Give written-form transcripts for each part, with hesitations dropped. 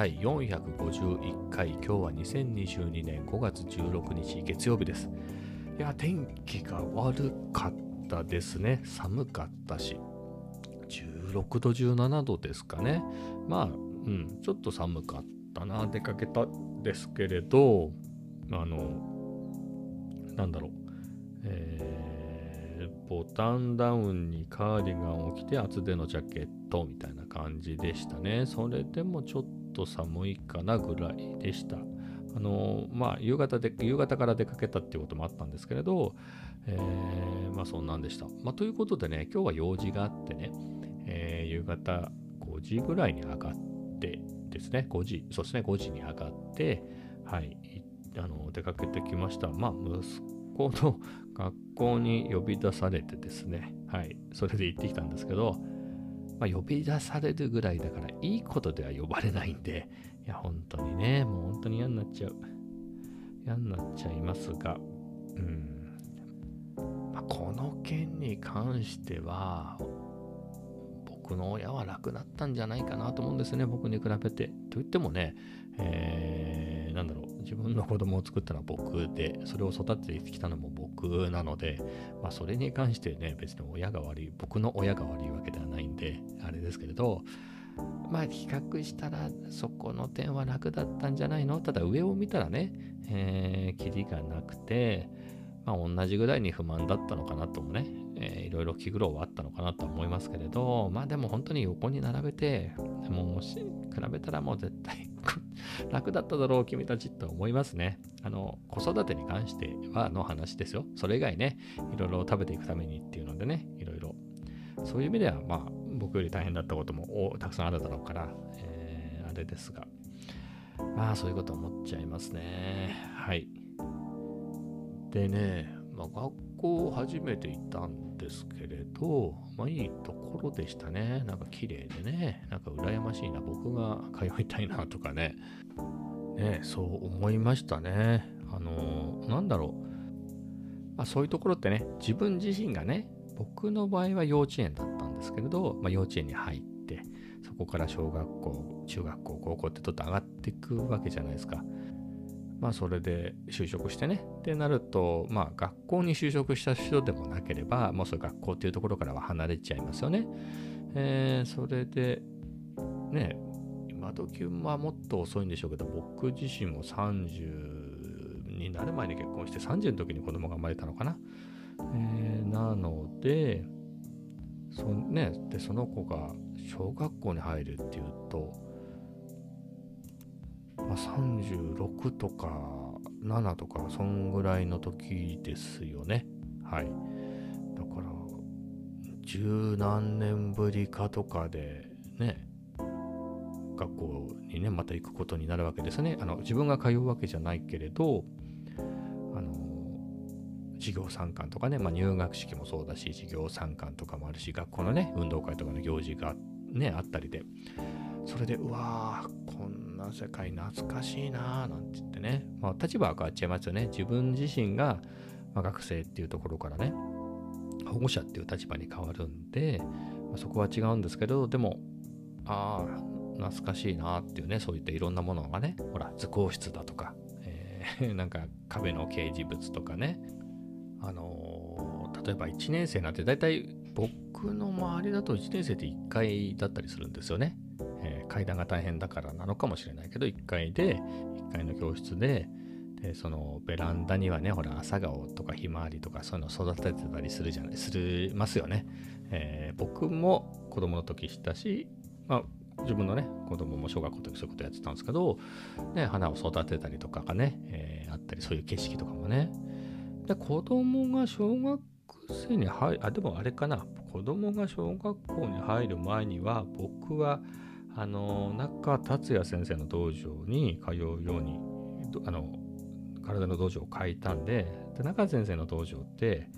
第451回、今日は2022年5月16日月曜日です。いや、天気が悪かったですね。寒かったし、16度17度ですかね。ちょっと寒かったな。出かけたんですけれど、ボタンダウンにカーディガンを着て厚手のジャケットみたいな感じでしたね。それでもちょっと寒いかなぐらいでした。夕方から出かけたっていうこともあったんですけれど、そんなんでした。ということでね、今日は用事があってね、夕方5時ぐらいに上がってですね、5時に上がって、出かけてきました。息子の学校に呼び出されてですね、それで行ってきたんですけど、呼び出されるぐらいだからいいことでは呼ばれないんで、いや本当にね、もう本当に嫌になっちゃいますが、この件に関しては僕の親は楽だったんじゃないかなと思うんですね、僕に比べて。と言ってもね、自分の子供を作ったのは僕で、それを育ててきたのも僕なので、それに関してね、別に僕の親が悪いわけではないんであれですけれど、比較したらそこの点は楽だったんじゃないの。ただ上を見たらね、キリがなくて、同じぐらいに不満だったのかなともね、いろいろ気苦労はあったのかなと思いますけれど、でも本当に横に並べて比べたらもう絶対楽だっただろう君たちと思いますね。子育てに関してはの話ですよ。それ以外ね、いろいろ食べていくためにっていうのでね、いろいろそういう意味では僕より大変だったこともたくさんあるだろうから、あれですが、そういうこと思っちゃいますね。でね、学校初めて行ったんですけれど、いいところでしたね。綺麗でね、羨ましいな、僕が通いたいなとかね、そう思いましたね。そういうところってね、自分自身がね、僕の場合は幼稚園だったんですけれど、幼稚園に入って、そこから小学校、中学校、高校ってちょっと上がっていくわけじゃないですか。それで就職してねってなると、学校に就職した人でもなければ、もうそういう学校っていうところからは離れちゃいますよね。それでね、今時はもっと遅いんでしょうけど、僕自身も30になる前に結婚して、30の時に子供が生まれたのかな。なのでその子が小学校に入るっていうと、36とか7とかそんぐらいの時ですよね。だから十何年ぶりかとかでね、学校にねまた行くことになるわけですね。自分が通うわけじゃないけれど、授業参観とかね、入学式もそうだし、授業参観とかもあるし、学校のね運動会とかの行事がねあったりで、それでうわー、こんな世界懐かしいなーなんて言ってね、立場は変わっちゃいますよね。自分自身が、学生っていうところからね保護者っていう立場に変わるんで、そこは違うんですけど、でも懐かしいなーっていうね、そういったいろんなものがね、図工室だとか、壁の掲示物とかね、例えば1年生なんてだいたい僕の周りだと1年生って1階だったりするんですよね。階段が大変だからなのかもしれないけど、1階の教室でそのベランダにはね、朝顔とかひまわりとかそういうの育ててたりするじゃないすますよね。僕も子供の時したし、自分のね子供も小学校の時そういうことやってたんですけど、花を育てたりとかがね、あったり、そういう景色とかもね。で、子供が小学生に子供が小学校に入る前には、僕は中達也先生の道場に通うように体の道場を変えたんで、中先生の道場って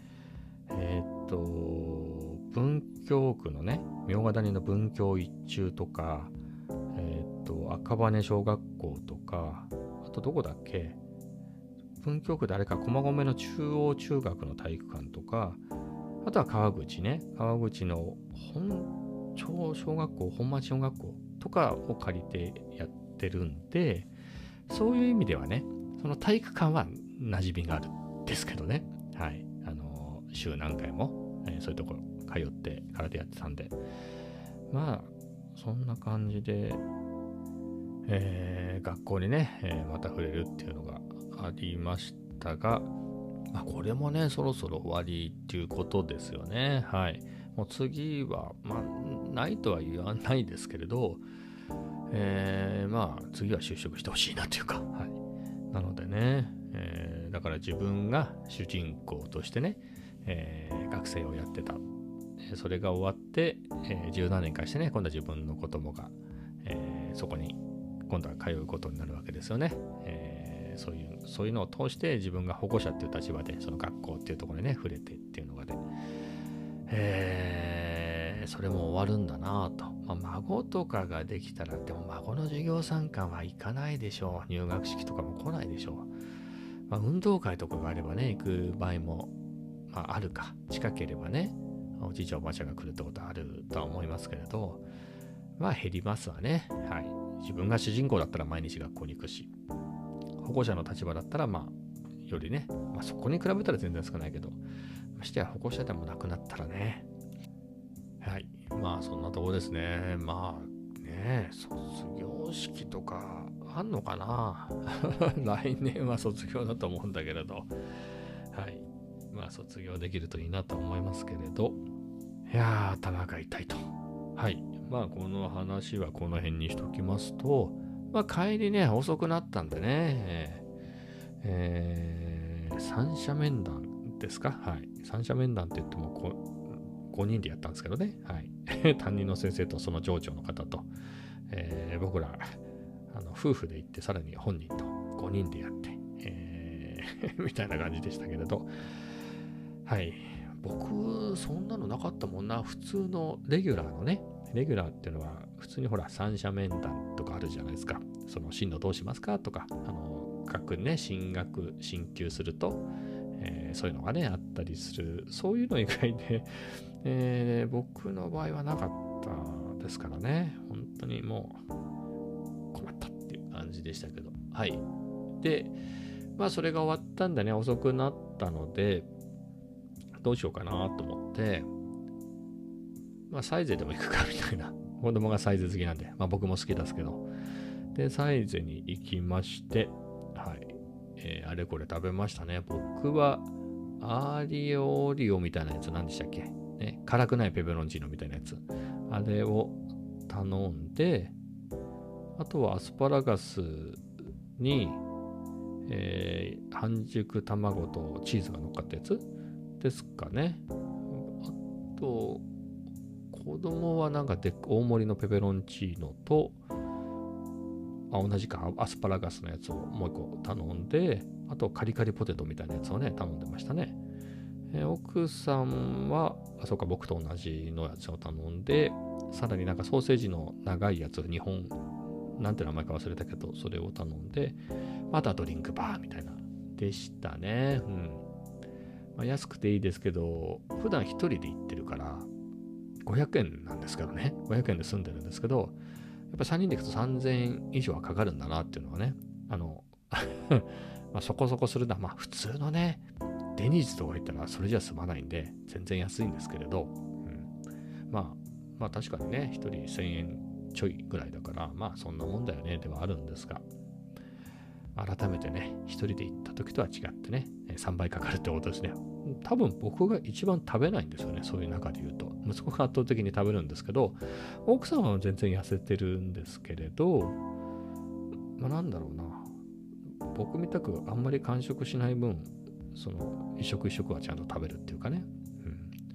文京区のね茗ヶ谷の文京一中とか、赤羽小学校とか、あとどこだっけ、文京区誰か駒込の中央中学の体育館とか、あとは川口の小学校、本町小学校とかを借りてやっってるんで、そういう意味ではね、その体育館は馴染みがあるんですけどね、はい、週何回も、そういうところ通って空手やってたんで、まあそんな感じで、学校にね、また触れるっていうのがありましたが、まあ、これもねそろそろ終わりっていうことですよね。はい、もう次はまあないとは言わないですけれど、まあ次は就職してほしいなというか、はい、なのでね、だから自分が主人公としてね、学生をやってた、それが終わって、十何年かしてね、今度は自分の子供が、そこに今度は通うことになるわけですよね、そういうのを通して自分が保護者っていう立場でその学校っていうところにね触れてっていうのがね、それも終わるんだなぁと、まあ、孫とかができたら、でも孫の授業参観は行かないでしょう、入学式とかも来ないでしょう、まあ、運動会とかがあればね行く場合も、まあ、あるか、近ければねおじいちゃんおばあちゃんが来るってことはあるとは思いますけれど、まあ減りますわね。はい、自分が主人公だったら毎日学校に行くし、保護者の立場だったらまあよりね、まあ、そこに比べたら全然少ないけど、ましてや保護者でもなくなったらね、はい、まあそんなとこですね。まあね、卒業式とかあんのかな来年は卒業だと思うんだけれど、はい、まあ卒業できるといいなと思いますけれど、いやー頭が痛いと。はい、まあこの話はこの辺にしときますと、まあ帰りね遅くなったんでね、三者面談ですか、はい、三者面談って言っても5人でやったんですけどね、はい担任の先生とその上長の方と、僕ら夫婦で行って、さらに本人と5人でやって、みたいな感じでしたけれど、はい、僕そんなのなかったもんな。普通のレギュラーっていうのは普通にほら三者面談とかあるじゃないですか。その進路どうしますかとか、学年ね、進級すると、そういうのがねあったりする。そういうの以外で、僕の場合はなかったですからね、本当にもう困ったっていう感じでしたけど、はい。でまあそれが終わったんでね、遅くなったのでどうしようかなと思って、まあサイゼでも行くかみたいな、子供がサイゼ好きなんで、まあ僕も好きですけど、でサイゼに行きまして、はい、あれこれ食べましたね。僕はアリオリオみたいなやつ、何でしたっけね、辛くないペペロンチーノみたいなやつ、あれを頼んで、あとはアスパラガスに、半熟卵とチーズが乗っかったやつですかね。あと子供はなんか大盛りのペペロンチーノと、あ、同じか、アスパラガスのやつをもう一個頼んで、あとカリカリポテトみたいなやつをね頼んでましたね。奥さんはあ、そうか、僕と同じのやつを頼んで、さらになんかソーセージの長いやつ2本なんて名前か忘れたけど、それを頼んで、またドリンクバーみたいなでしたね。うん、まあ、安くていいですけど、普段一人で行ってるから500円なんですけどね、500円で済んでるんですけど、やっぱ3人で行くと3000円以上はかかるんだなっていうのはね、まあそこそこするな。まあ普通のねデニーズとか行ったらそれじゃ済まないんで全然安いんですけれど、うん、まあ確かにね1人1000円ちょいぐらいだから、まあそんなもんだよねではあるんですが、改めてね一人で行った時とは違ってね3倍かかるってことですね。多分僕が一番食べないんですよね、そういう中で言うと。息子が圧倒的に食べるんですけど、奥さんは全然痩せてるんですけれど、まあなんだろうな、僕みたくあんまり間食しない分、その一食一食はちゃんと食べるっていうかね、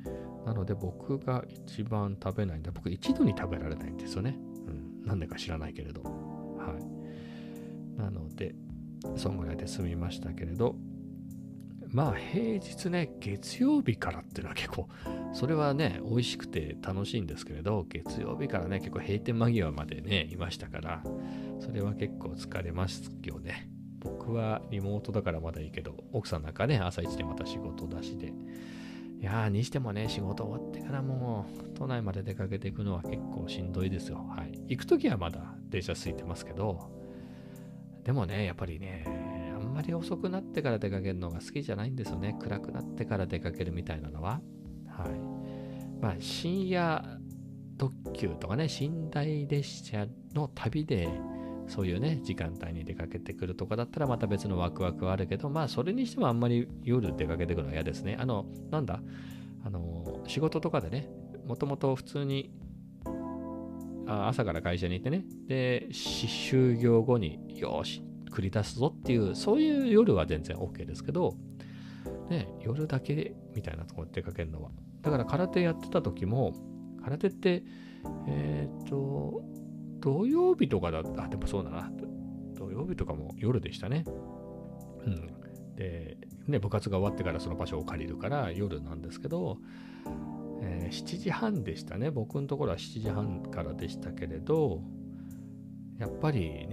うん、なので僕が一番食べないんで、僕一度に食べられないんですよね、うん、なんでか知らないけれど、はい、なのでそんぐらいで済みましたけれど、まあ平日ね、月曜日からっていうのは結構それはね美味しくて楽しいんですけれど、月曜日からね結構閉店間際までねいましたから、それは結構疲れますよね。僕はリモートだからまだいいけど、奥さんなんかね朝一でまた仕事出しで、いやーにしてもね仕事終わってからもう都内まで出かけていくのは結構しんどいですよ。はい、行くときはまだ電車空いてますけど、でもねやっぱりねあんまり遅くなってから出かけるのが好きじゃないんですよね。暗くなってから出かけるみたいなのは、はい、まあ、深夜特急とかね寝台列車の旅でそういうね時間帯に出かけてくるとかだったらまた別のワクワクはあるけど、まあそれにしてもあんまり夜出かけてくるのは嫌ですね。仕事とかでねもともと普通に朝から会社に行ってね、で就業後によし繰り出すぞっていうそういう夜は全然 OK ですけどね、夜だけみたいなところ出かけるのは。だから空手やってた時も空手って土曜日とかだった。あ、でもそうだな。土曜日とかも夜でしたね。うん。で、ね、部活が終わってからその場所を借りるから夜なんですけど、7時半でしたね。僕のところは7時半からでしたけれど、やっぱり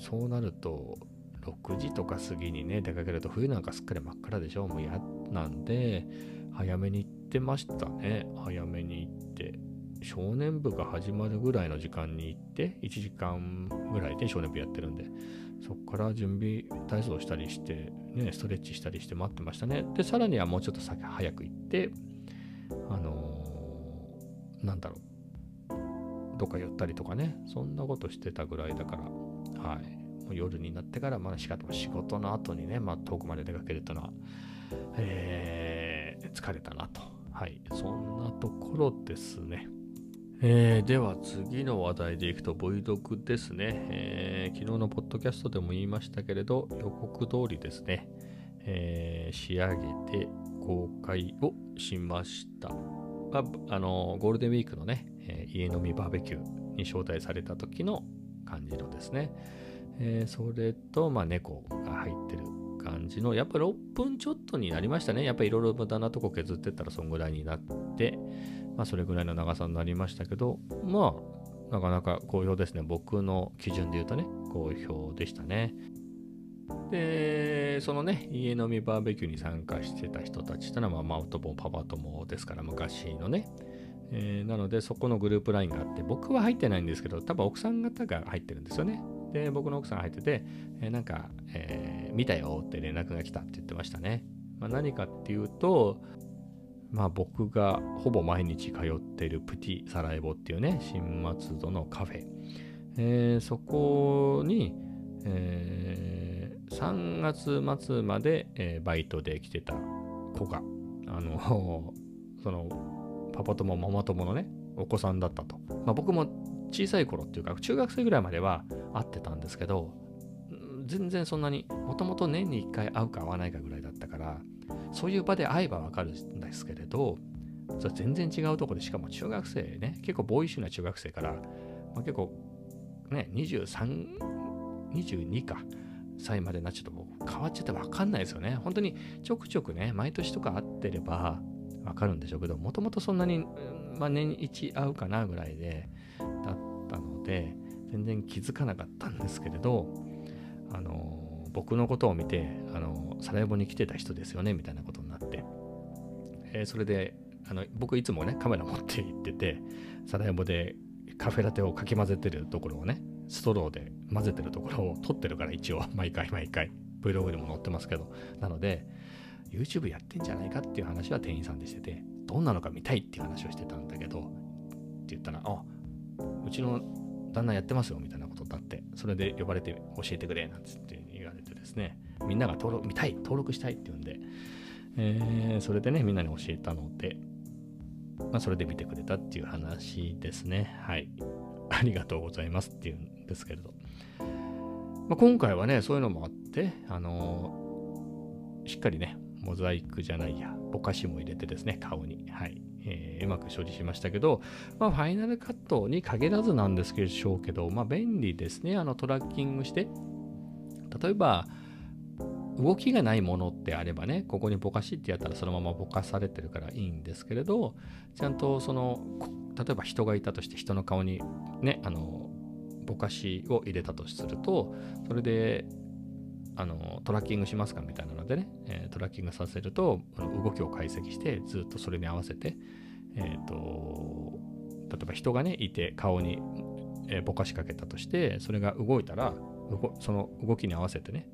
そうなると、6時とか過ぎにね、出かけると冬なんかすっかり真っ暗でしょ。もう嫌なんで、早めに行ってましたね。早めに行って。少年部が始まるぐらいの時間に行って1時間ぐらいで少年部やってるんで、そこから準備体操したりして、ね、ストレッチしたりして待ってましたね。でさらにはもうちょっと先早く行ってどっか寄ったりとかね、そんなことしてたぐらいだから、はい、もう夜になってからまあしかも仕事の後にね、まあ、遠くまで出かけるというのは、疲れたなと、はい、そんなところですね。では次の話題でいくと V 読ですね、昨日のポッドキャストでも言いましたけれど予告通りですね、仕上げて公開をしました、ゴールデンウィークのね、家飲みバーベキューに招待された時の感じのですね、それと、まあ、猫が入ってる感じのやっぱり6分ちょっとになりましたね。やっぱりいろいろ無駄なとこ削ってったらそんぐらいになって、まあ、それぐらいの長さになりましたけど、まあなかなか好評ですね。僕の基準で言うとね好評でしたね。でそのね家飲みバーベキューに参加してた人たちってのは、まあ、ママ友パパ友ですから昔のね、なのでそこのグループLINEがあって、僕は入ってないんですけど多分奥さん方が入ってるんですよね。で僕の奥さん入ってて、見たよって連絡が来たって言ってましたね。まあ、何かっていうと、まあ、僕がほぼ毎日通っているプティサラエボっていうね新松戸のカフェ、そこに、3月末まで、バイトで来てた子がそのパパ友ママ友のねお子さんだったと。まあ、僕も小さい頃っていうか中学生ぐらいまでは会ってたんですけど、全然そんなにもともと年に1回会うか会わないかぐらいだったから、そういう場で会えば分かるんですけれど、それ全然違うとこで、しかも中学生ね結構ボーイッシュな中学生から、まあ、結構ね22か歳までなっちゃうともう変わっちゃって分かんないですよね。本当にちょくちょくね毎年とか会ってれば分かるんでしょうけど、もともとそんなに、まあ、年1会うかなぐらいでだったので全然気づかなかったんですけれど、僕のことを見てサラエボに来てた人ですよねみたいなことになって、それで僕いつもねカメラ持って行っててサラエボでカフェラテをかき混ぜてるところをねストローで混ぜてるところを撮ってるから、一応毎回 Vlog にも載ってますけど、なので YouTube やってんじゃないかっていう話は店員さんでしてて、どんなのか見たいっていう話をしてたんだけどって言ったら、あ、うちの旦那やってますよみたいなことだって、それで呼ばれて教えてくれなんつって言われてですね、みんなが登録したいって言うんで、それでねみんなに教えたので、まあ、それで見てくれたっていう話ですね。はい、ありがとうございますっていうんですけれど、まあ、今回はねそういうのもあってしっかりねモザイクじゃないやぼかしも入れてですね顔に、はい、うまく処理しましたけど、まあ、ファイナルカットに限らずなんですけど、まあ、便利ですね。トラッキングして、例えば動きがないものってあればね、ここにぼかしってやったらそのままぼかされてるからいいんですけれど、ちゃんと例えば人がいたとして人の顔にねぼかしを入れたとすると、それでトラッキングしますかみたいなのでね、トラッキングさせると動きを解析してずっとそれに合わせて、例えば人がねいて顔にぼかしかけたとして、それが動いたらその動きに合わせてね、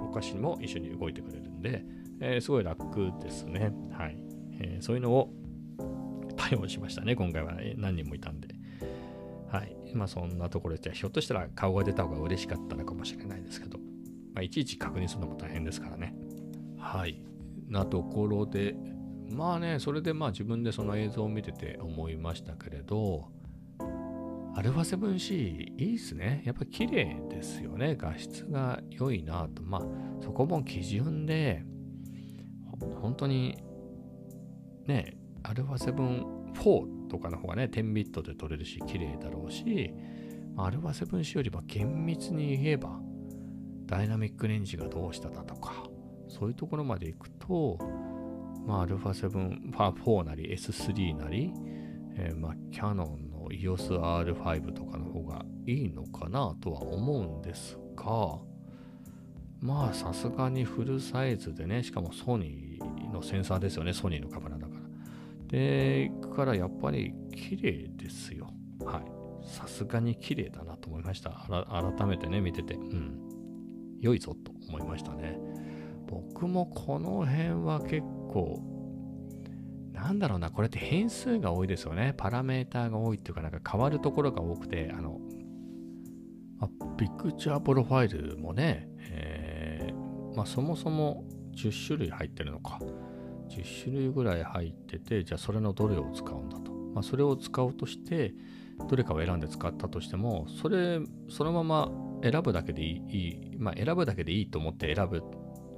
ぼかしも一緒に動いてくれるんで、すごい楽ですね。はい、そういうのを対応しましたね、今回は。何人もいたんで、はい、まあそんなところで、ひょっとしたら顔が出た方が嬉しかったのかもしれないですけど、まあ、いちいち確認するのも大変ですからね。はいなところで、まあね、それでまあ自分でその映像を見てて思いましたけれど、α7C いいですね。やっぱ綺麗ですよね。画質が良いなと。まあそこも基準で、本当にね、α7-4 とかの方がね、10ビットで撮れるし綺麗だろうし、α7C よりは厳密に言えばダイナミックレンジがどうしただとか、そういうところまでいくと、まあ、α7-4 なり S3 なり、まあ、キヤノンの EOS R5 とかの方がいいのかなとは思うんですが、まあさすがにフルサイズでね、しかもソニーのセンサーですよね、ソニーのカメラだから。で、からやっぱり綺麗ですよ。はい。さすがに綺麗だなと思いました。改めてね、見てて。うん。良いぞと思いましたね。僕もこの辺は結構、なんだろうな、これって変数が多いですよね。パラメーターが多いっていうか、なんか変わるところが多くて、ピクチャープロファイルもね、まあそもそも10種類入ってるのか。10種類ぐらい入ってて、じゃあそれのどれを使うんだと。まあそれを使うとして、どれかを選んで使ったとしても、そのまま選ぶだけでいい、まあ選ぶだけでいいと思って選ぶ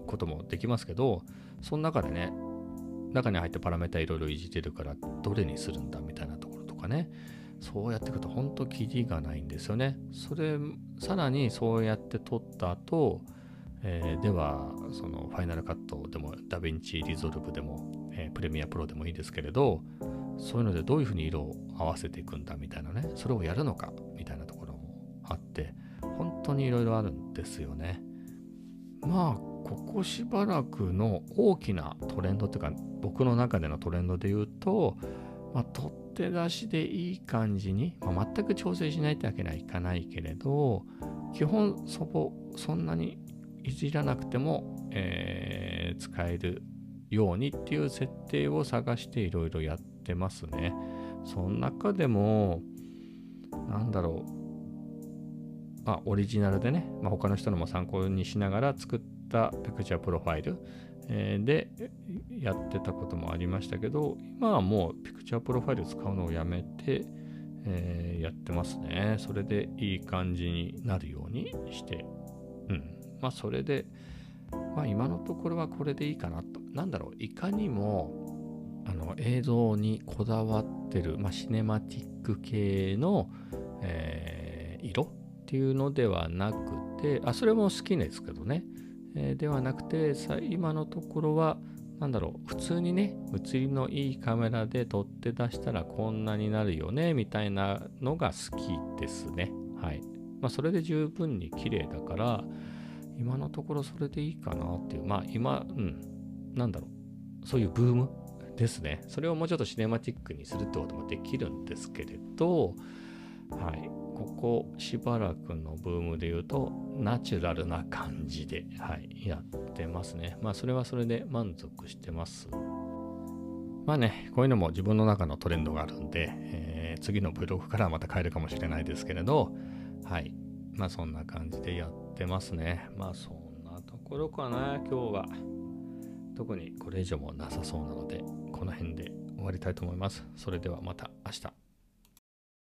こともできますけど、その中でね、中に入ってパラメータいろいろいじってるから、どれにするんだみたいなところとかね、そうやっていくと本当キリがないんですよね。それ、さらにそうやって撮った後、ではそのファイナルカットでもダヴィンチリゾルブでも、プレミアプロでもいいですけれど、そういうのでどういうふうに色を合わせていくんだみたいなね、それをやるのかみたいなところもあって、本当にいろいろあるんですよね。まあここしばらくの大きなトレンドっていうか、僕の中でのトレンドで言うと、まあ、取って出しでいい感じに、まあ、全く調整しないってわけにはいかないけれど、基本そんなにいじらなくても、使えるようにっていう設定を探していろいろやってますね。その中でもなんだろう、まあオリジナルでね、まあ、他の人のも参考にしながら作ったピクチャープロファイル、でやってたこともありましたけど、今はもうピクチャープロファイル使うのをやめて、やってますね。それでいい感じになるようにして、うん。まあそれで、まあ今のところはこれでいいかなと。なんだろう、いかにも映像にこだわってる、まあシネマティック系の、色っていうのではなくて、それも好きですけどね、ではなくて、今のところはなんだろう、普通にね、写りのいいカメラで撮って出したらこんなになるよねみたいなのが好きですね。はい。まあそれで十分に綺麗だから。今のところそれでいいかなっていう、まあ今、なんだろう、そういうブームですね。それをもうちょっとシネマティックにするってこともできるんですけれど、はい、ここしばらくのブームで言うと、ナチュラルな感じで、はい、やってますね。まあそれはそれで満足してます。まあね、こういうのも自分の中のトレンドがあるんで、次のブログからまた変えるかもしれないですけれど、はい、まあそんな感じでやってますね。まあそんなところかな。今日は特にこれ以上もなさそうなので、この辺で終わりたいと思います。それではまた明日。